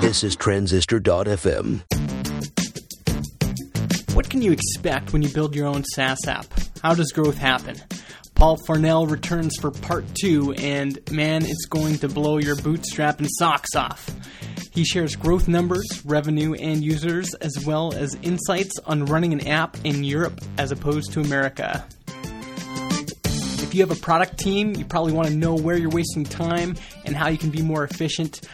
This is Transistor.fm. What can you expect when you build your own SaaS app? How does growth happen? Paul Farnell returns for part 2, and man, it's going to blow your bootstrap and socks off. He shares growth numbers, revenue, and users, as well as insights on running an app in Europe as opposed to America. If you have a product team, you probably want to know where you're wasting time and how you can be more efficient.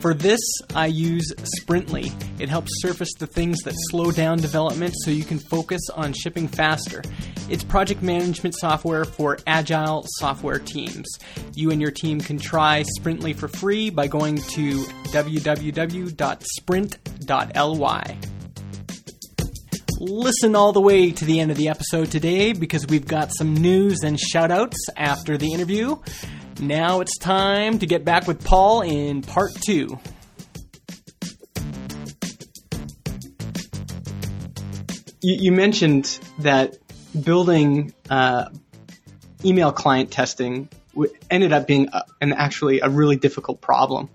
For this, I use Sprintly. It helps surface the things that slow down development so you can focus on shipping faster. It's project management software for agile software teams. You and your team can try Sprintly for free by going to www.sprint.ly. Listen all the way to the end of the episode today because we've got some news and shout-outs after the interview. Now it's time to get back with Paul in part 2. You mentioned that building email client testing ended up being actually a really difficult problem.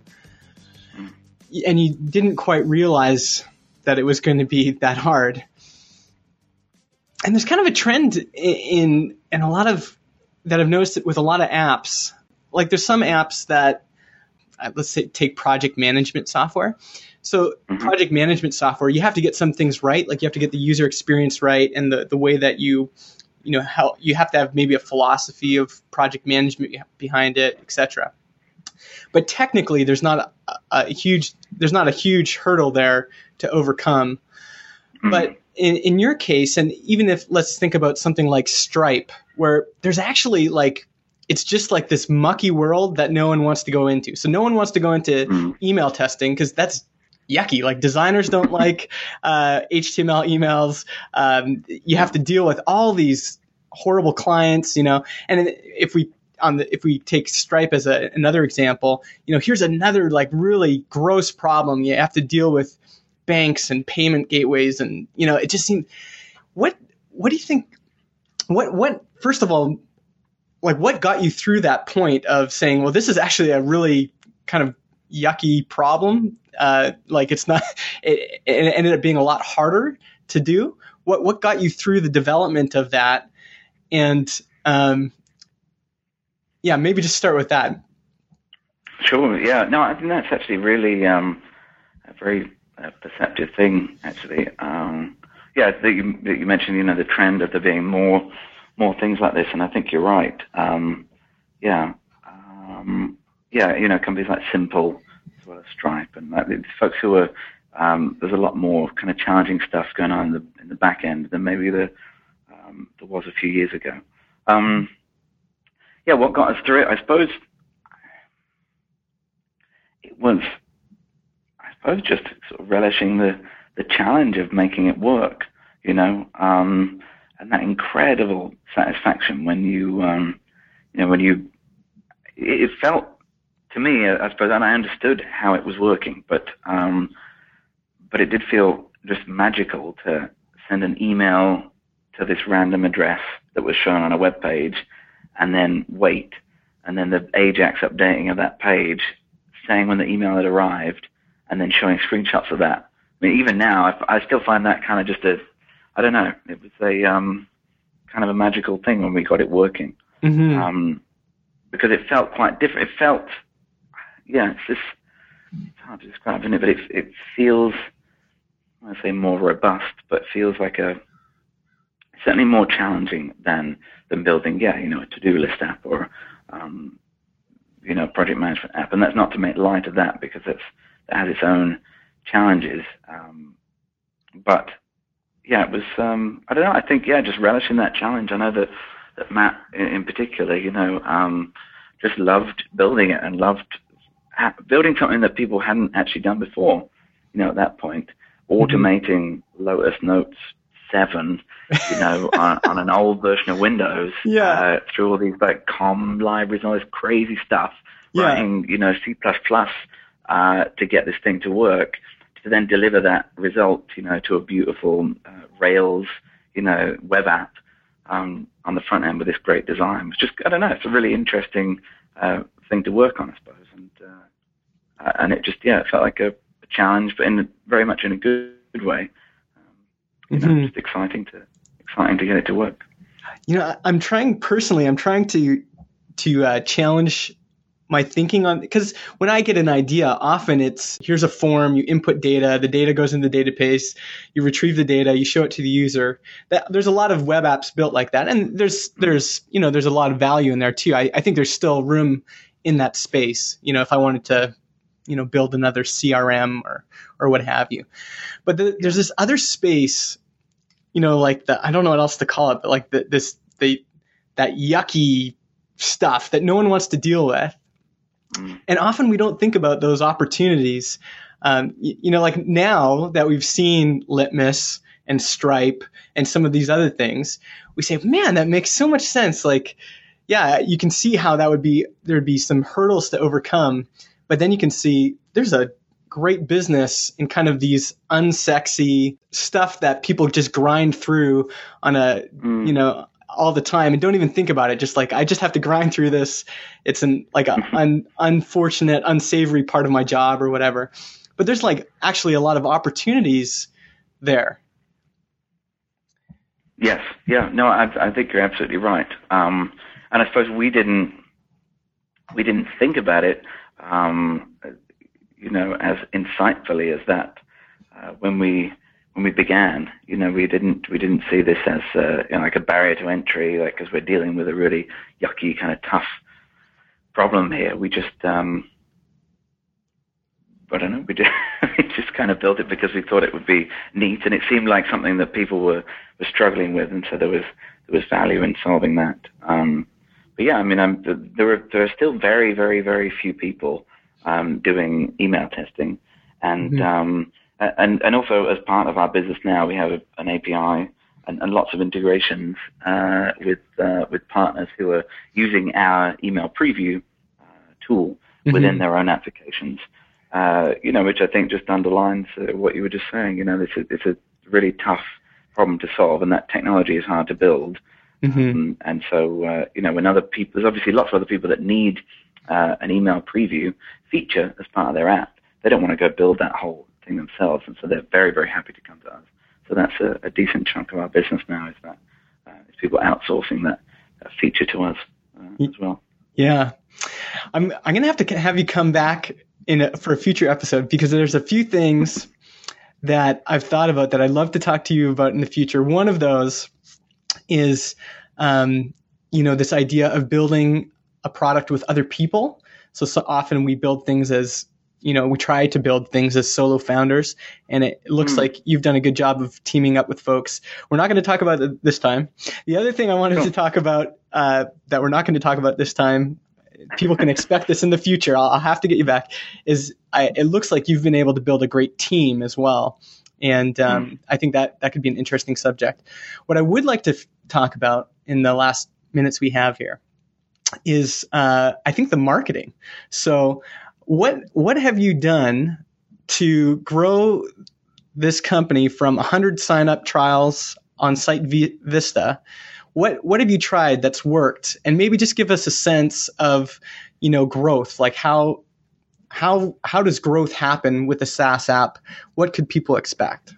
And you didn't quite realize that it was going to be that hard. And there's kind of a trend in a lot of that I've noticed with a lot of apps. Like there's some apps that, let's say, take project management software. So project management software, you have to get some things right. Like you have to get the user experience right and the way that you know how you have to have maybe a philosophy of project management behind it, etc. But technically, there's not a huge hurdle there to overcome. But in your case, and even if let's think about something like Stripe, where there's actually like, it's just like this mucky world that no one wants to go into. So no one wants to go into email testing because that's yucky. Like designers don't like HTML emails. You have to deal with all these horrible clients, you know. And if we take Stripe as another example, you know, here's another like really gross problem you have to deal with. Banks and payment gateways, and you know, it just seemed. What do you think? What first of all, like what got you through that point of saying, well, this is actually a really kind of yucky problem. Like it's not. It ended up being a lot harder to do. What got you through the development of that? And yeah, maybe just start with that. Sure. Yeah. No, I think that's actually really a very perceptive thing, actually. That you mentioned, you know, the trend of there being more things like this, and I think you're right. You know, companies like Simple as well as Stripe, and like these folks who are there's a lot more kind of charging stuff going on in the back end than maybe there was a few years ago. What got us through it? I was just sort of relishing the challenge of making it work, you know, and that incredible satisfaction when it felt to me, I suppose, and I understood how it was working, but it did feel just magical to send an email to this random address that was shown on a web page, and then wait, and then the AJAX updating of that page, saying when the email had arrived, and then showing screenshots of that. I mean, even now, I still find that kind of just I don't know, it was a kind of a magical thing when we got it working. Mm-hmm. Because it felt quite different. It felt, it's hard to describe, isn't it? But it feels, I want to say more robust, but feels like certainly more challenging than building, a to-do list app or, project management app. And that's not to make light of that because it has its own challenges, it was. I don't know. I think just relishing that challenge. I know that Matt in particular, you know, just loved building it and loved building something that people hadn't actually done before. You know, at that point, automating Lotus Notes 7, you know, on an old version of Windows, through all these like COM libraries and all this crazy stuff, writing C++. To get this thing to work, to then deliver that result, you know, to a beautiful Rails, you know, web app on the front end with this great design. It's just, I don't know, it's a really interesting thing to work on, I suppose. And and it just, yeah, it felt like a challenge, but in very much in a good way. You know, just exciting to get it to work. You know, I'm trying to challenge my thinking on, because when I get an idea, often it's, here's a form, you input data, the data goes in the database, you retrieve the data, you show it to the user. There's a lot of web apps built like that. And there's a lot of value in there too. I think there's still room in that space, you know, if I wanted to, you know, build another CRM or what have you. But there's this other space, you know, like I don't know what else to call it, but like that yucky stuff that no one wants to deal with. And often we don't think about those opportunities. You know, like now that we've seen Litmus and Stripe and some of these other things, we say, man, that makes so much sense. Like, yeah, you can see how that would be, there'd be some hurdles to overcome, but then you can see there's a great business in kind of these unsexy stuff that people just grind through on a, you know, all the time and don't even think about it. Just like, I just have to grind through this. It's an unfortunate, unsavory part of my job or whatever. But there's like actually a lot of opportunities there. Yes. Yeah. No, I think you're absolutely right. And I suppose we didn't think about it, you know, as insightfully as that when we began. You know, we didn't see this as you know, like a barrier to entry, like, because we're dealing with a really yucky kind of tough problem here. We just I don't know, we just kind of built it because we thought it would be neat, and it seemed like something that people were struggling with, and so there was value in solving that. But yeah, I mean, there are still very, very, very few people doing email testing, and and also as part of our business now, we have an API and lots of integrations with partners who are using our email preview tool within their own applications. You know, which I think just underlines what you were just saying. You know, it's a really tough problem to solve, and that technology is hard to build. And so you know, when other people, there's obviously lots of other people that need an email preview feature as part of their app. They don't want to go build that whole thing themselves, and so they're very, very happy to come to us. So that's a decent chunk of our business now, is that is people outsourcing that feature to us as well. Yeah, I'm gonna have to have you come back for a future episode, because there's a few things that I've thought about that I'd love to talk to you about in the future. One of those is, you know, this idea of building a product with other people. So often we build things as, you know, we try to build things as solo founders, and it looks like you've done a good job of teaming up with folks. We're not going to talk about it this time. The other thing I wanted to talk about that we're not going to talk about this time, people can expect this in the future, I'll have to get you back, is it looks like you've been able to build a great team as well. And I think that could be an interesting subject. What I would like to talk about in the last minutes we have here is, I think, the marketing. So what have you done to grow this company from 100 sign-up trials on Site Vista? What have you tried that's worked? And maybe just give us a sense of, you know, growth, like how does growth happen with a SaaS app? What could people expect?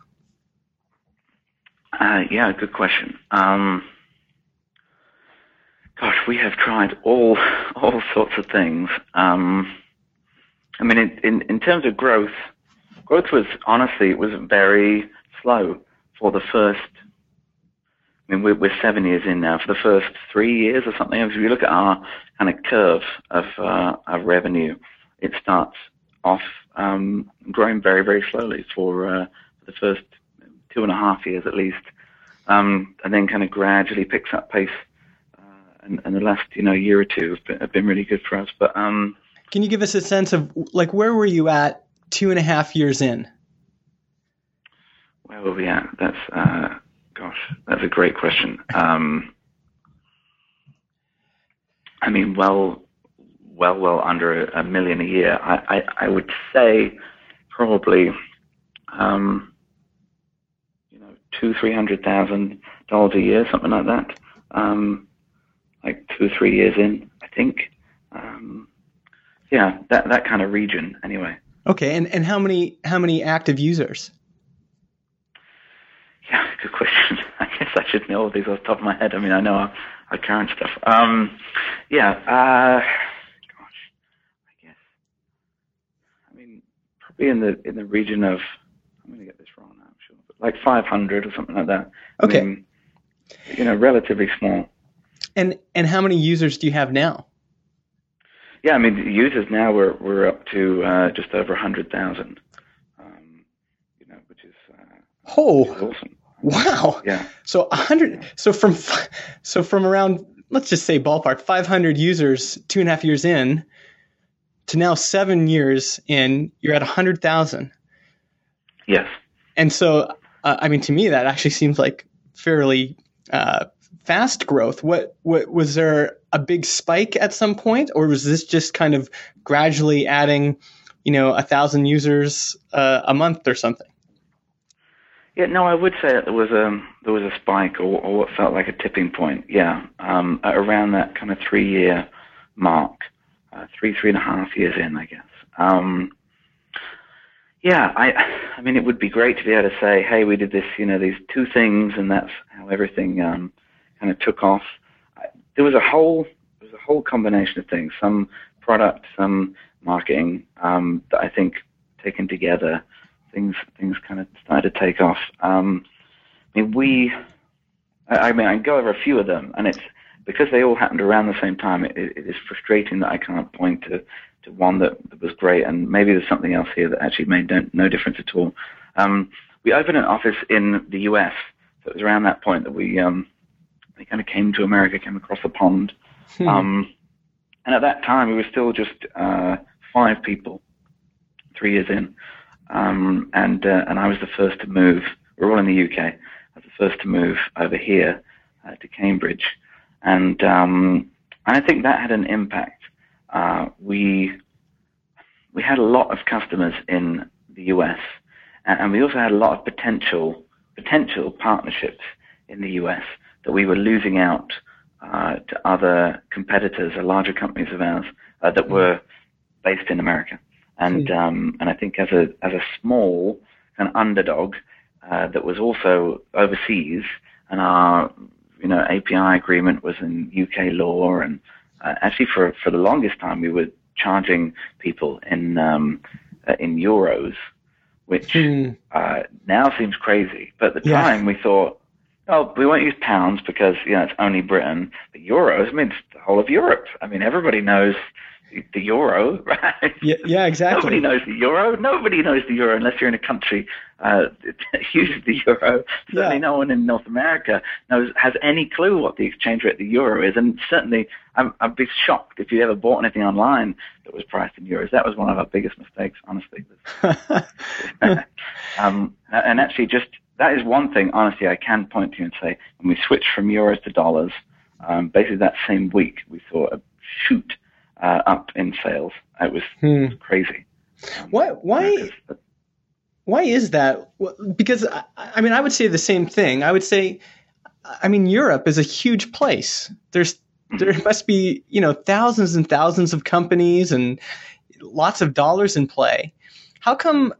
Yeah, good question. Gosh, we have tried all sorts of things. I mean, in terms of growth was honestly, it was very slow for the first, I mean, we're 7 years in now. For the first 3 years or something, if you look at our kind of curve of our revenue, it starts off growing very, very slowly for the first 2.5 years at least, and then kind of gradually picks up pace. And the last, you know, year or two have been really good for us. But can you give us a sense of, like, where were you at 2.5 years in? Where were we at? That's that's a great question. I mean, well under $1 million a year. I would say probably, you know, $300,000 a year, something like that. Like 2 or 3 years in, I think. yeah, that kind of region anyway. Okay, and how many active users? Yeah, good question. I guess I should know all these off the top of my head. I mean, I know our current stuff. I guess. I mean, probably in the region of, I'm gonna get this wrong now, I'm sure, but like 500 or something like that. Okay. I mean, relatively small. And how many users do you have now? Yeah, I mean, the users now we're up to just over 100,000. Which is which is awesome. Wow. Yeah. So 100. So from around, let's just say ballpark, 500 users 2.5 years in, to now 7 years in, you're at 100,000. Yes. And so, to me that actually seems like fairly fast growth. What was there a big spike at some point, or was this just kind of gradually adding, 1,000 users a month or something? Yeah, no, I would say that there was a spike or what felt like a tipping point. Yeah, at around that kind of 3-year mark, 3.5 years in, I guess. I mean, it would be great to be able to say, hey, we did this, these two things, and that's how everything kind of took off. There was a whole combination of things, some product, some marketing, that I think taken together, things kind of started to take off. I go over a few of them, and it's because they all happened around the same time, it is frustrating that I can't point to one that was great, and maybe there's something else here that actually made no difference at all. We opened an office in the US, so it was around that point that we kind of came to America, came across the pond. And at that time, we were still just 5 people, 3 years in. And I was the first to move. We're all in the UK. I was the first to move over here to Cambridge. And I think that had an impact. We had a lot of customers in the US, and we also had a lot of potential partnerships in the US that we were losing out to other competitors or larger companies of ours that were based in America. And I think as a small kind of underdog that was also overseas, and our API agreement was in UK law, and actually for the longest time we were charging people in euros, which now seems crazy, but at the time we thought, well, we won't use pounds because, it's only Britain. But euros means the whole of Europe. I mean, everybody knows the euro, right? Yeah, exactly. Nobody knows the euro. Nobody knows the euro unless you're in a country that uses the euro. Certainly no one in North America has any clue what the exchange rate of the euro is. And certainly I'd be shocked if you ever bought anything online that was priced in euros. That was one of our biggest mistakes, honestly. And actually just... that is one thing, honestly, I can point to and say, when we switched from euros to dollars, basically that same week we saw a shoot up in sales. It was crazy. Why is that? Because, I would say the same thing. I would say, Europe is a huge place. There must be, thousands and thousands of companies and lots of dollars in play. How come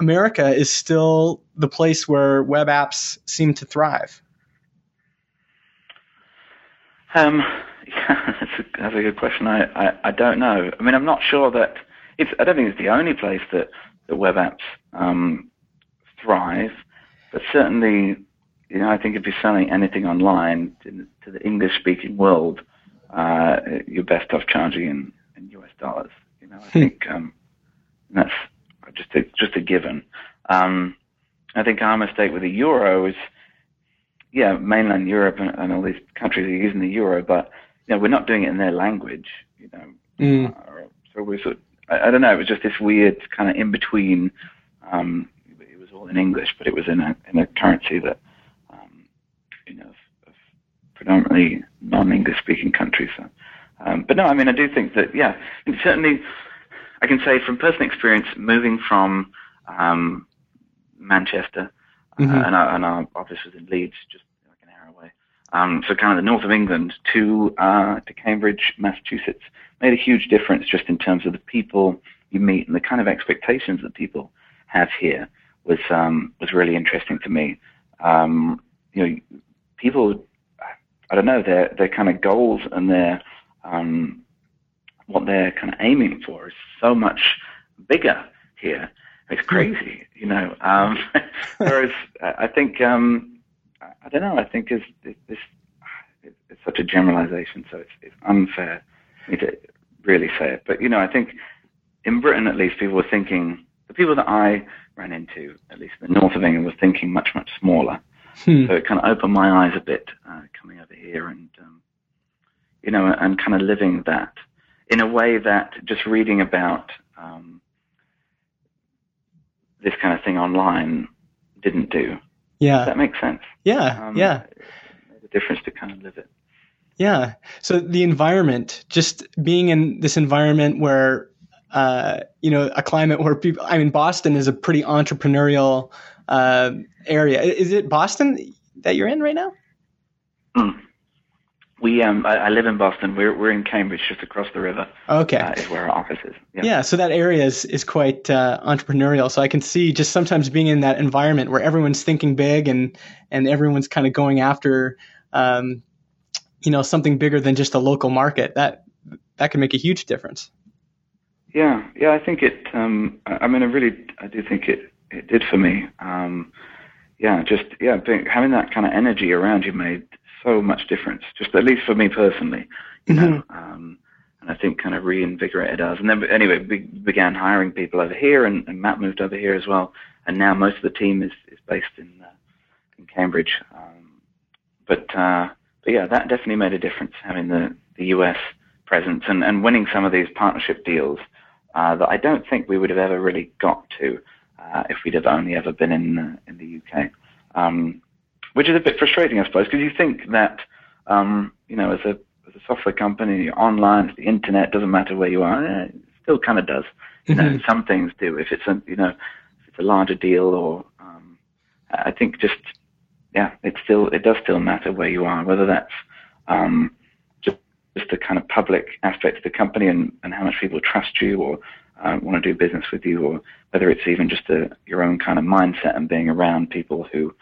America is still the place where web apps seem to thrive? That's a good question. I don't know. I'm not sure that it's. I don't think it's the only place that web apps thrive, but certainly, I think if you're selling anything online to the English-speaking world, you're best off charging in US dollars. I think that's just a given. I think our mistake with the euro is, mainland Europe and all these countries are using the euro, but we're not doing it in their language. So we sort of, I don't know. It was just this weird kind of in between. It was all in English, but it was in a currency that of predominantly non-English speaking countries. So, I do think that certainly. I can say from personal experience, moving from Manchester, and our office was in Leeds, just like an hour away, So kind of the north of England to Cambridge, Massachusetts, made a huge difference just in terms of the people you meet and the kind of expectations that people have here was really interesting to me. You know, people, I don't know, their kind of goals and their what they're kind of aiming for is so much bigger here. It's crazy, you know. Whereas I think I don't know. I think it's such a generalization, so it's unfair for me to really say it. But you know, I think in Britain at least, people were thinking, the people that I ran into, at least in the north of England, were thinking much, much smaller. So it kind of opened my eyes a bit coming over here, and you know, and kind of living that in a way that just reading about this kind of thing online didn't do. Yeah. Does that make sense? Yeah, yeah. It made a difference to kind of live it. Yeah. So the environment, just being in this environment where, you know, a climate where people, I mean, Boston is a pretty entrepreneurial area. Is it Boston that you're in right now? We I live in Boston. We're in Cambridge, just across the river. Okay, is where our office is. Yeah. Yeah, so that area is quite entrepreneurial. So I can see just sometimes being in that environment where everyone's thinking big and everyone's kind of going after, you know, something bigger than just a local market. That can make a huge difference. Yeah, yeah, I think it. I mean, I do think it did for me. Yeah, just having that kind of energy around you made so much difference, just at least for me personally, you know. And I think kind of reinvigorated us. And then anyway, we began hiring people over here, and Matt moved over here as well. And now most of the team is based in Cambridge. But yeah, that definitely made a difference, having the US presence and winning some of these partnership deals that I don't think we would have ever really got to if we'd have only ever been in the UK. Which is a bit frustrating, I suppose, because you think that, you know, as a software company, you're online, it's the internet, doesn't matter where you are. It still kind of does. You know, some things do. If it's a, you know, if it's a larger deal, or I think just, yeah, it does still matter where you are, whether that's just the kind of public aspect of the company and how much people trust you or want to do business with you, or whether it's even just your own kind of mindset and being around people who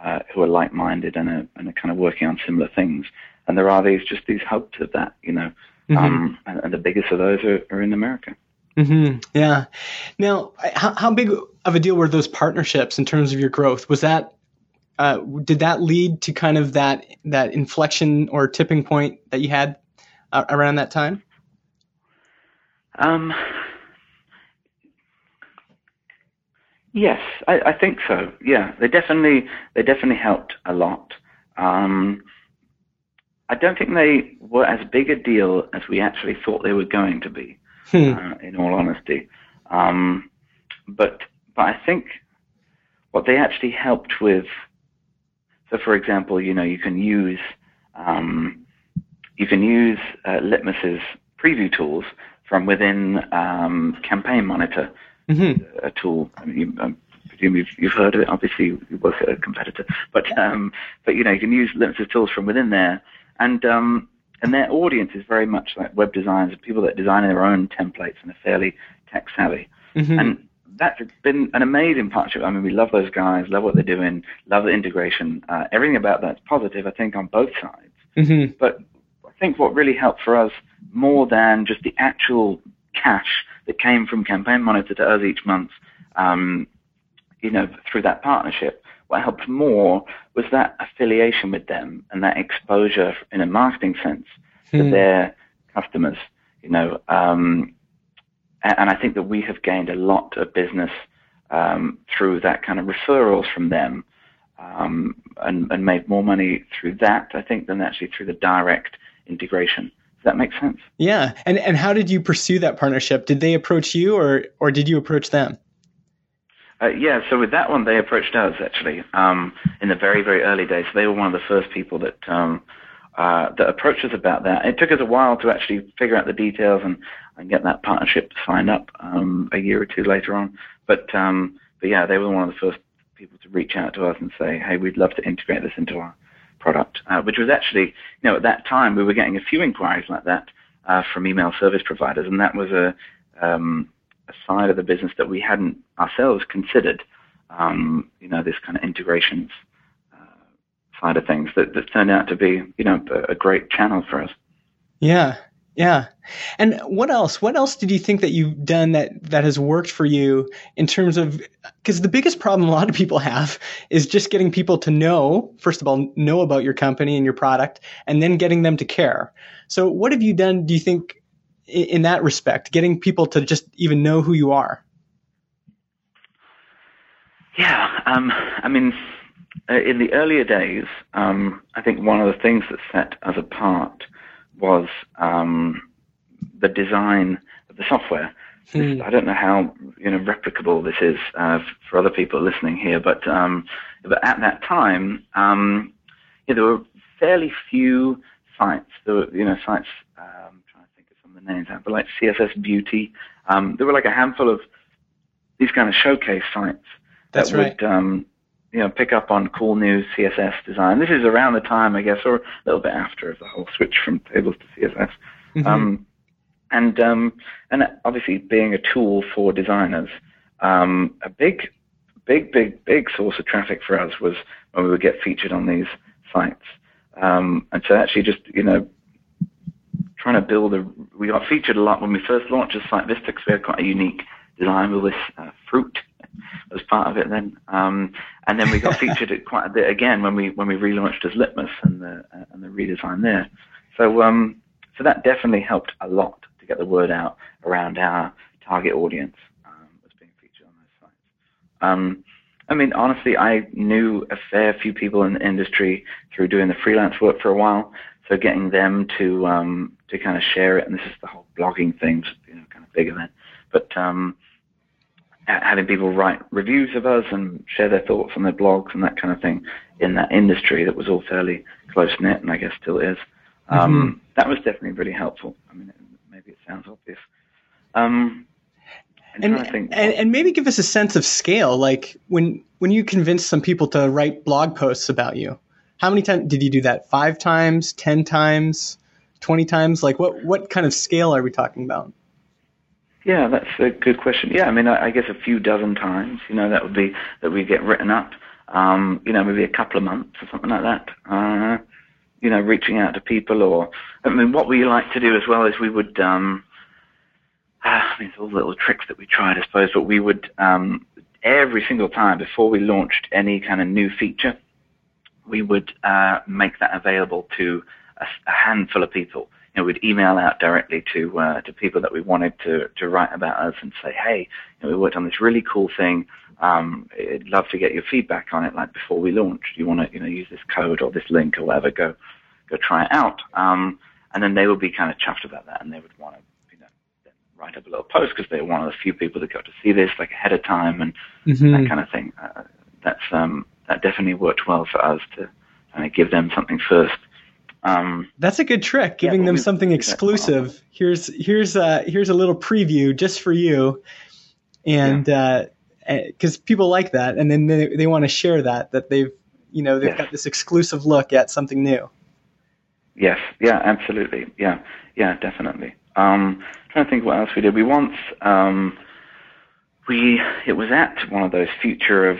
are like-minded and are kind of working on similar things. And there are these hubs of that, you know, and the biggest of those are in America. Mm-hmm. Yeah. Now, how big of a deal were those partnerships in terms of your growth? Was that, did that lead to kind of that inflection or tipping point that you had around that time? Yes, I think so. Yeah, they definitely helped a lot. I don't think they were as big a deal as we actually thought they were going to be, in all honesty. But I think what they actually helped with. So, for example, you know, you can use Litmus's preview tools from within Campaign Monitor. A tool. I mean, I presume you've heard of it. Obviously, you work at a competitor, but you know, you can use Litmus tools from within there, and their audience is very much like web designers, people that design their own templates and are fairly tech savvy. And that's been an amazing partnership. I mean, we love those guys, love what they're doing, love the integration. Everything about that's positive, I think, on both sides. But I think what really helped for us more than just the actual cash that came from Campaign Monitor to us each month, you know, through that partnership, what helped more was that affiliation with them and that exposure in a marketing sense to their customers, you know. And I think that we have gained a lot of business through that kind of referrals from them, and made more money through that, I think, than actually through the direct integration. Does that make sense? Yeah. And how did you pursue that partnership? Did they approach you or did you approach them? Yeah. So with that one, they approached us actually, in the very, very early days. So they were one of the first people that, that approached us about that. It took us a while to actually figure out the details and get that partnership signed up, a year or two later on. But yeah, they were one of the first people to reach out to us and say, hey, we'd love to integrate this into our product, which was actually, you know, at that time we were getting a few inquiries like that from email service providers, and that was a side of the business that we hadn't ourselves considered, you know, this kind of integrations side of things that turned out to be, you know, a great channel for us. Yeah. Yeah. And what else? What else did you think that you've done that has worked for you in terms of, because the biggest problem a lot of people have is just getting people to know, first of all, know about your company and your product, and then getting them to care. So what have you done, do you think, in that respect, getting people to just even know who you are? Yeah. I mean, in the earlier days, I think one of the things that set us apart was the design of the software. This, I don't know how, you know, replicable this is for other people listening here, but at that time, yeah, there were fairly few sites. There were, you know, sites. I'm trying to think of some of the names out, but like CSS Beauty. There were like a handful of these kind of showcase sites that would, you know, pick up on cool new CSS design. This is around the time, I guess, or a little bit after, of the whole switch from tables to CSS. Mm-hmm. And obviously, being a tool for designers, a big source of traffic for us was when we would get featured on these sites. And so, actually, just, you know, trying to build we got featured a lot when we first launched the site Vista, because we had quite a unique design with this fruit as part of it then, and then we got featured at quite a bit again when we relaunched as Litmus and the redesign there. So so that definitely helped a lot to get the word out around our target audience that's being featured on those sites. I mean, honestly, I knew a fair few people in the industry through doing the freelance work for a while. So getting them to kind of share it, and this is the whole blogging thing, you know, kind of big event, but. Having people write reviews of us and share their thoughts on their blogs and that kind of thing in that industry that was all fairly close-knit, and I guess still is. Mm-hmm. That was definitely really helpful. I mean, maybe it sounds obvious. And maybe give us a sense of scale. Like when you convinced some people to write blog posts about you, how many times did you do that? 5 times, 10 times, 20 times? Like what kind of scale are we talking about? Yeah, that's a good question. Yeah, I mean, I guess a few dozen times, you know, that would be that we get written up, you know, maybe a couple of months or something like that, you know, reaching out to people. Or, I mean, what we like to do as well is we would, I mean, it's all the little tricks that we tried, I suppose, but we would, every single time before we launched any kind of new feature, we would make that available to a handful of people. You know, we'd email out directly to people that we wanted to write about us and say, hey, you know, we worked on this really cool thing. I'd love to get your feedback on it. Like before we launch, do you want to, you know, use this code or this link or whatever? Go try it out. And then they would be kind of chuffed about that, and they would want to, you know, then write up a little post because they were one of the few people that got to see this like ahead of time and that kind of thing. That definitely worked well for us to kind of give them something first. That's a good trick, giving them something exclusive. Well. Here's a little preview just for you, and because people like that, and then they want to share that they've, you know, they've got this exclusive look at something new. Yes, yeah, absolutely, yeah, definitely. Trying to think what else we did. We once it was at one of those Future of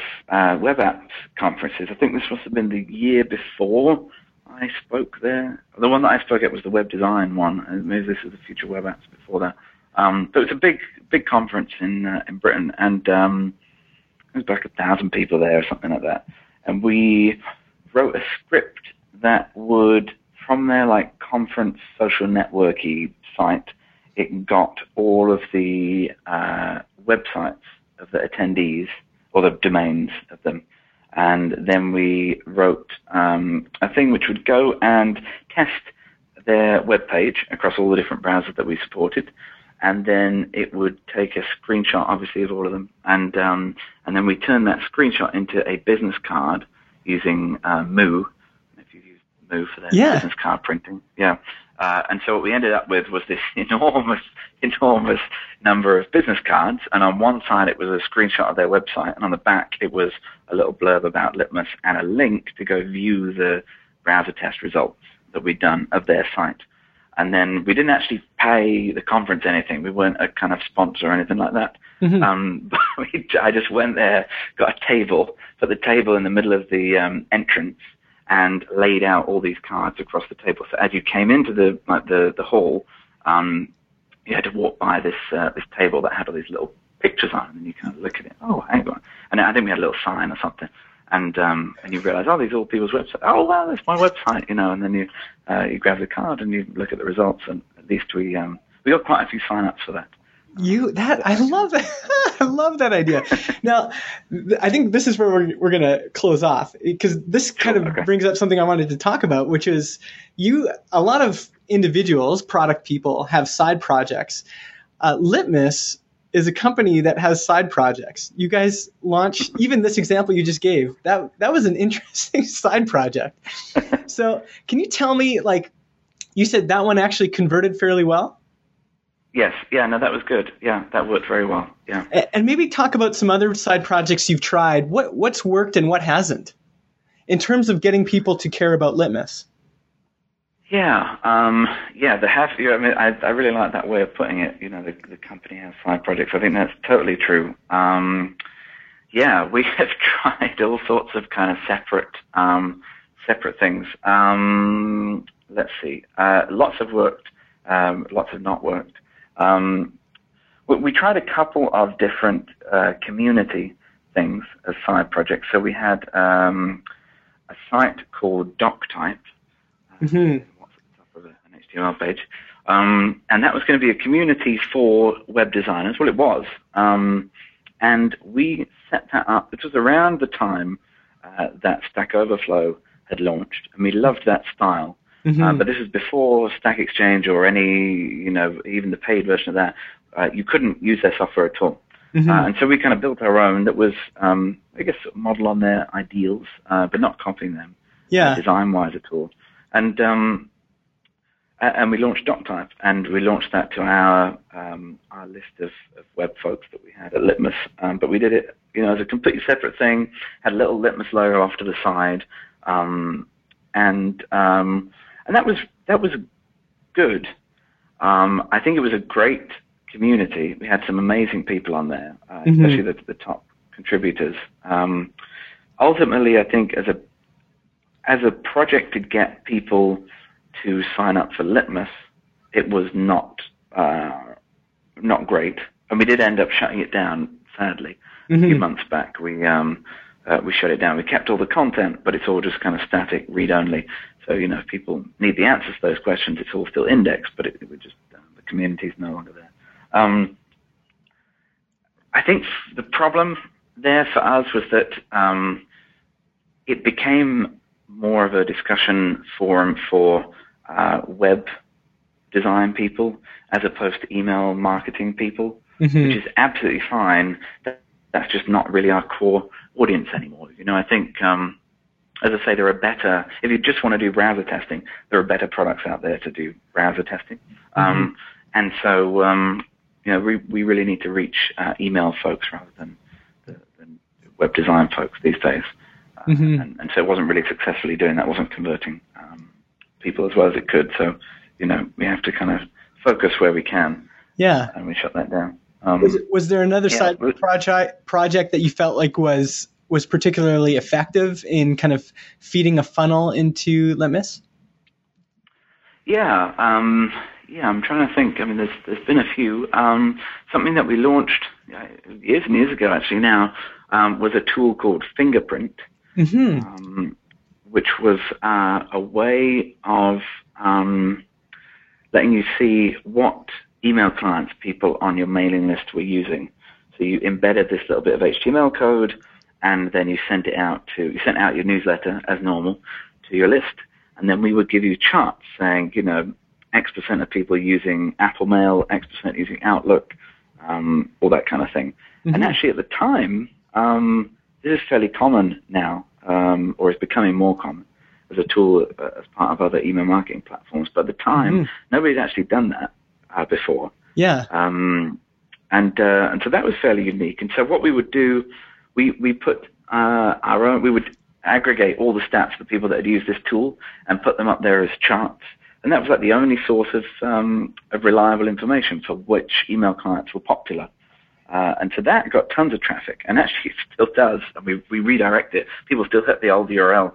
Web Apps conferences. I think this must have been the year before I spoke there. The one that I spoke at was the web design one. Maybe this is the Future Web Apps before that. But it's a big conference in Britain, and there was like 1,000 people there or something like that. And we wrote a script that would, from their like conference social networky site, it got all of the websites of the attendees or the domains of them. And then we wrote a thing which would go and test their web page across all the different browsers that we supported, and then it would take a screenshot, obviously, of all of them, and then we turned that screenshot into a business card using Moo. If you've used Moo for their business card printing, and so what we ended up with was this enormous number of business cards, and on one side it was a screenshot of their website, and on the back it was a little blurb about Litmus and a link to go view the browser test results that we'd done of their site. And then we didn't actually pay the conference anything. We weren't a kind of sponsor or anything like that. Mm-hmm. But I just went there, got a table, put the table in the middle of the entrance, and laid out all these cards across the table. So as you came into the hall, you had to walk by this this table that had all these little pictures on it, and you kind of look at it. Oh, hang on. And I think we had a little sign or something. And you realize, oh, these are all people's websites. Oh, wow, that's my website, you know. And then you you grab the card and you look at the results, and at least we got quite a few sign-ups for that. I love that. I love that idea. Now, I think this is where we're going to close off, because this kind of brings up something I wanted to talk about, which is a lot of individuals, product people, have side projects. Litmus is a company that has side projects. You guys launch, even this example you just gave, that was an interesting side project. So can you tell me, like, you said that one actually converted fairly well? Yes. Yeah, no, that was good. Yeah, that worked very well. Yeah. And maybe talk about some other side projects you've tried. What's worked and what hasn't in terms of getting people to care about Litmus? Yeah, I really like that way of putting it. You know, the company has side projects. I think that's totally true. We have tried all sorts of kind of separate things. Let's see, lots have worked, lots have not worked. We tried a couple of different community things as side projects. So we had a site called Doctype. Mm-hmm. What's at the top of an HTML page, and that was going to be a community for web designers. Well, it was, and we set that up. It was around the time that Stack Overflow had launched, and we loved that style. Mm-hmm. But this was before Stack Exchange or even the paid version of that. You couldn't use their software at all, mm-hmm. And so we kind of built our own. That was, a model on their ideals, but not copying them, design-wise at all. And we launched Doctype, and we launched that to our list of web folks that we had at Litmus. But we did it, as a completely separate thing. Had a little Litmus logo off to the side, and that was good. I think it was a great community. We had some amazing people on there, mm-hmm. especially the top contributors. Ultimately, I think as a project to get people to sign up for Litmus, it was not great, and we did end up shutting it down. Sadly, mm-hmm. a few months back, we shut it down. We kept all the content, but it's all just kind of static, read only. So if people need the answers to those questions, it's all still indexed, but it would just the community's no longer there. I think the problem there for us was that it became more of a discussion forum for web design people as opposed to email marketing people, mm-hmm. which is absolutely fine. That's just not really our core audience anymore. I think, as I say, there are better, if you just want to do browser testing, there are better products out there to do browser testing. Mm-hmm. And so, we really need to reach email folks rather than web design folks these days. Mm-hmm. And so it wasn't really successfully doing that, wasn't converting people as well as it could. So, we have to kind of focus where we can. Yeah. And we shut that down. Was there another side project that you felt like was particularly effective in kind of feeding a funnel into Litmus? Yeah. I'm trying to think. I mean, there's been a few. Something that we launched years and years ago, actually now, was a tool called Fingerprint. Mm-hmm. Which was a way of letting you see what email clients people on your mailing list were using. So you embedded this little bit of HTML code, and then you sent out your newsletter as normal to your list, and then we would give you charts saying, X% of people using Apple Mail, X% using Outlook, all that kind of thing. Mm-hmm. And actually, at the time, this is fairly common now. Or is becoming more common as a tool as part of other email marketing platforms. But at the time, mm-hmm. nobody's actually done that before. Yeah. And so that was fairly unique. And so what we would do, we put our own. We would aggregate all the stats for people that had used this tool and put them up there as charts. And that was like the only source of reliable information for which email clients were popular. And so that got tons of traffic, and actually it still does. And we redirect it. People still hit the old URL.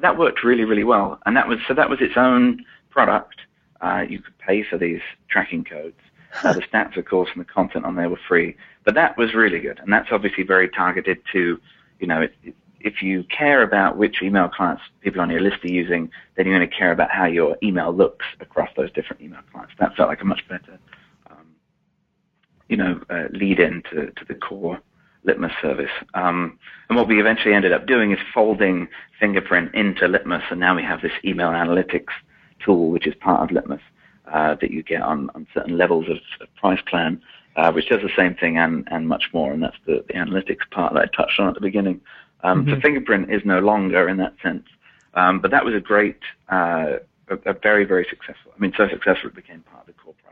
That worked really, really well. And that was, so that was its own product. You could pay for these tracking codes. The stats, of course, and the content on there were free. But that was really good. And that's obviously very targeted to, you know, if you care about which email clients people on your list are using, then you're going to care about how your email looks across those different email clients. That felt like a much better, lead in to the core Litmus service. And what we eventually ended up doing is folding Fingerprint into Litmus, and now we have this email analytics tool, which is part of Litmus, that you get on certain levels of price plan, which does the same thing and much more, and that's the analytics part that I touched on at the beginning. So Fingerprint is no longer in that sense, but that was a great, a very, very successful, I mean, so successful it became part of the core product.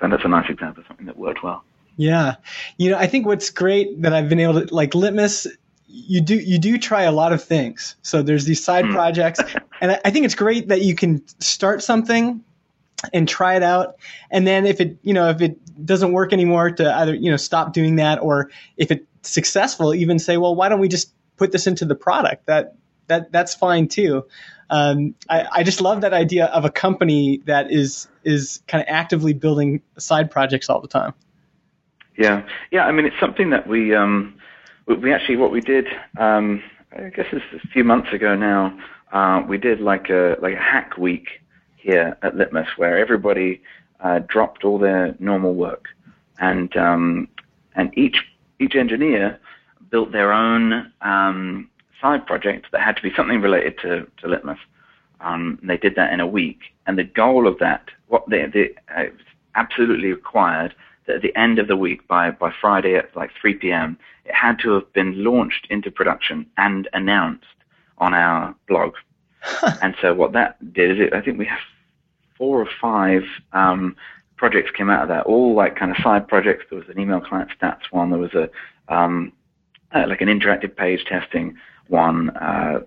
So that's a nice example of something that worked well. Yeah. You know, I think what's great that I've been able to, like Litmus, you do try a lot of things. So there's these side projects, and I think it's great that you can start something and try it out. And then if it doesn't work anymore, to either, stop doing that, or if it's successful, even say, well, why don't we just put this into the product? That's fine too. I just love that idea of a company that is kind of actively building side projects all the time. Yeah. I mean, it's something that we actually, what we did, I guess it's a few months ago now. We did like a hack week here at Litmus, where everybody dropped all their normal work, and each engineer built their own side project that had to be something related to Litmus. And they did that in a week, and the goal of that, it was absolutely required that at the end of the week, by Friday at like 3 p.m., it had to have been launched into production and announced on our blog. And so what that did is, I think we have 4 or 5 projects came out of that, all like kind of side projects. There was an email client stats one. There was a like an interactive page testing one.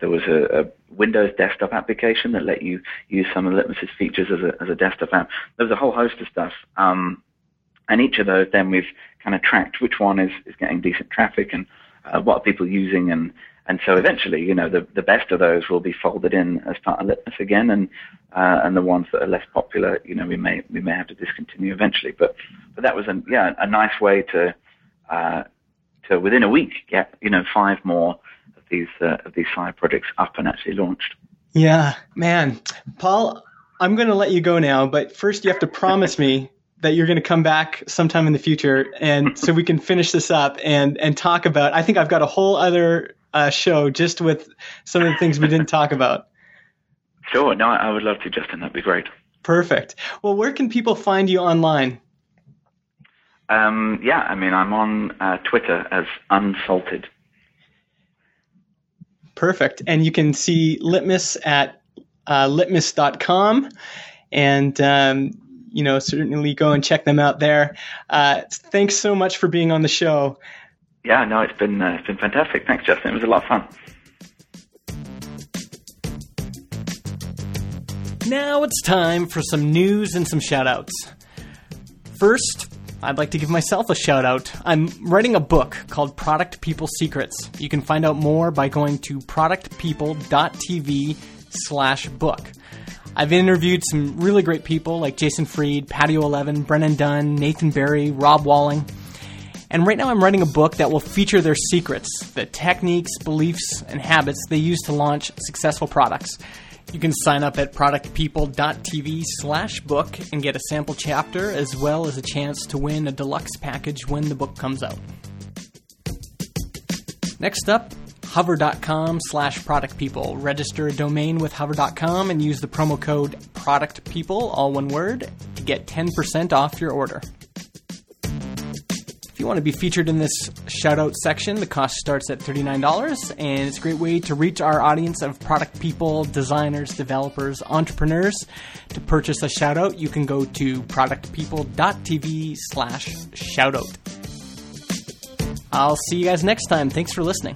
There was a Windows desktop application that let you use some of Litmus's features as a desktop app. There was a whole host of stuff. And each of those, then we've kind of tracked which one is getting decent traffic and what are people using. And so eventually, the best of those will be folded in as part of Litmus again. And the ones that are less popular, we may have to discontinue eventually. But that was a nice way to within a week get 5 more of these side projects up and actually launched. Yeah, man, Paul, I'm going to let you go now, but first you have to promise me that you're going to come back sometime in the future, and so we can finish this up and talk about, I think I've got a whole other show just with some of the things we didn't talk about. Sure. No, I would love to, Justin. That'd be great. Perfect. Well, where can people find you online? I mean, I'm on Twitter as Unsalted. Perfect. And you can see Litmus at litmus.com, and certainly go and check them out there. Thanks so much for being on the show. Yeah, no, it's been fantastic. Thanks, Justin. It was a lot of fun. Now it's time for some news and some shout-outs. First, I'd like to give myself a shout-out. I'm writing a book called Product People Secrets. You can find out more by going to productpeople.tv/book. I've interviewed some really great people like Jason Fried, Patio 11, Brennan Dunn, Nathan Berry, Rob Walling. And right now I'm writing a book that will feature their secrets, the techniques, beliefs, and habits they use to launch successful products. You can sign up at productpeople.tv/book and get a sample chapter, as well as a chance to win a deluxe package when the book comes out. Next up, hover.com/productpeople. Register a domain with hover.com and use the promo code productpeople, all one word, to get 10% off your order. If you want to be featured in this shout-out section, the cost starts at $39, and it's a great way to reach our audience of product people, designers, developers, entrepreneurs. To purchase a shout-out, you can go to productpeople.tv/shoutout. I'll see you guys next time. Thanks for listening.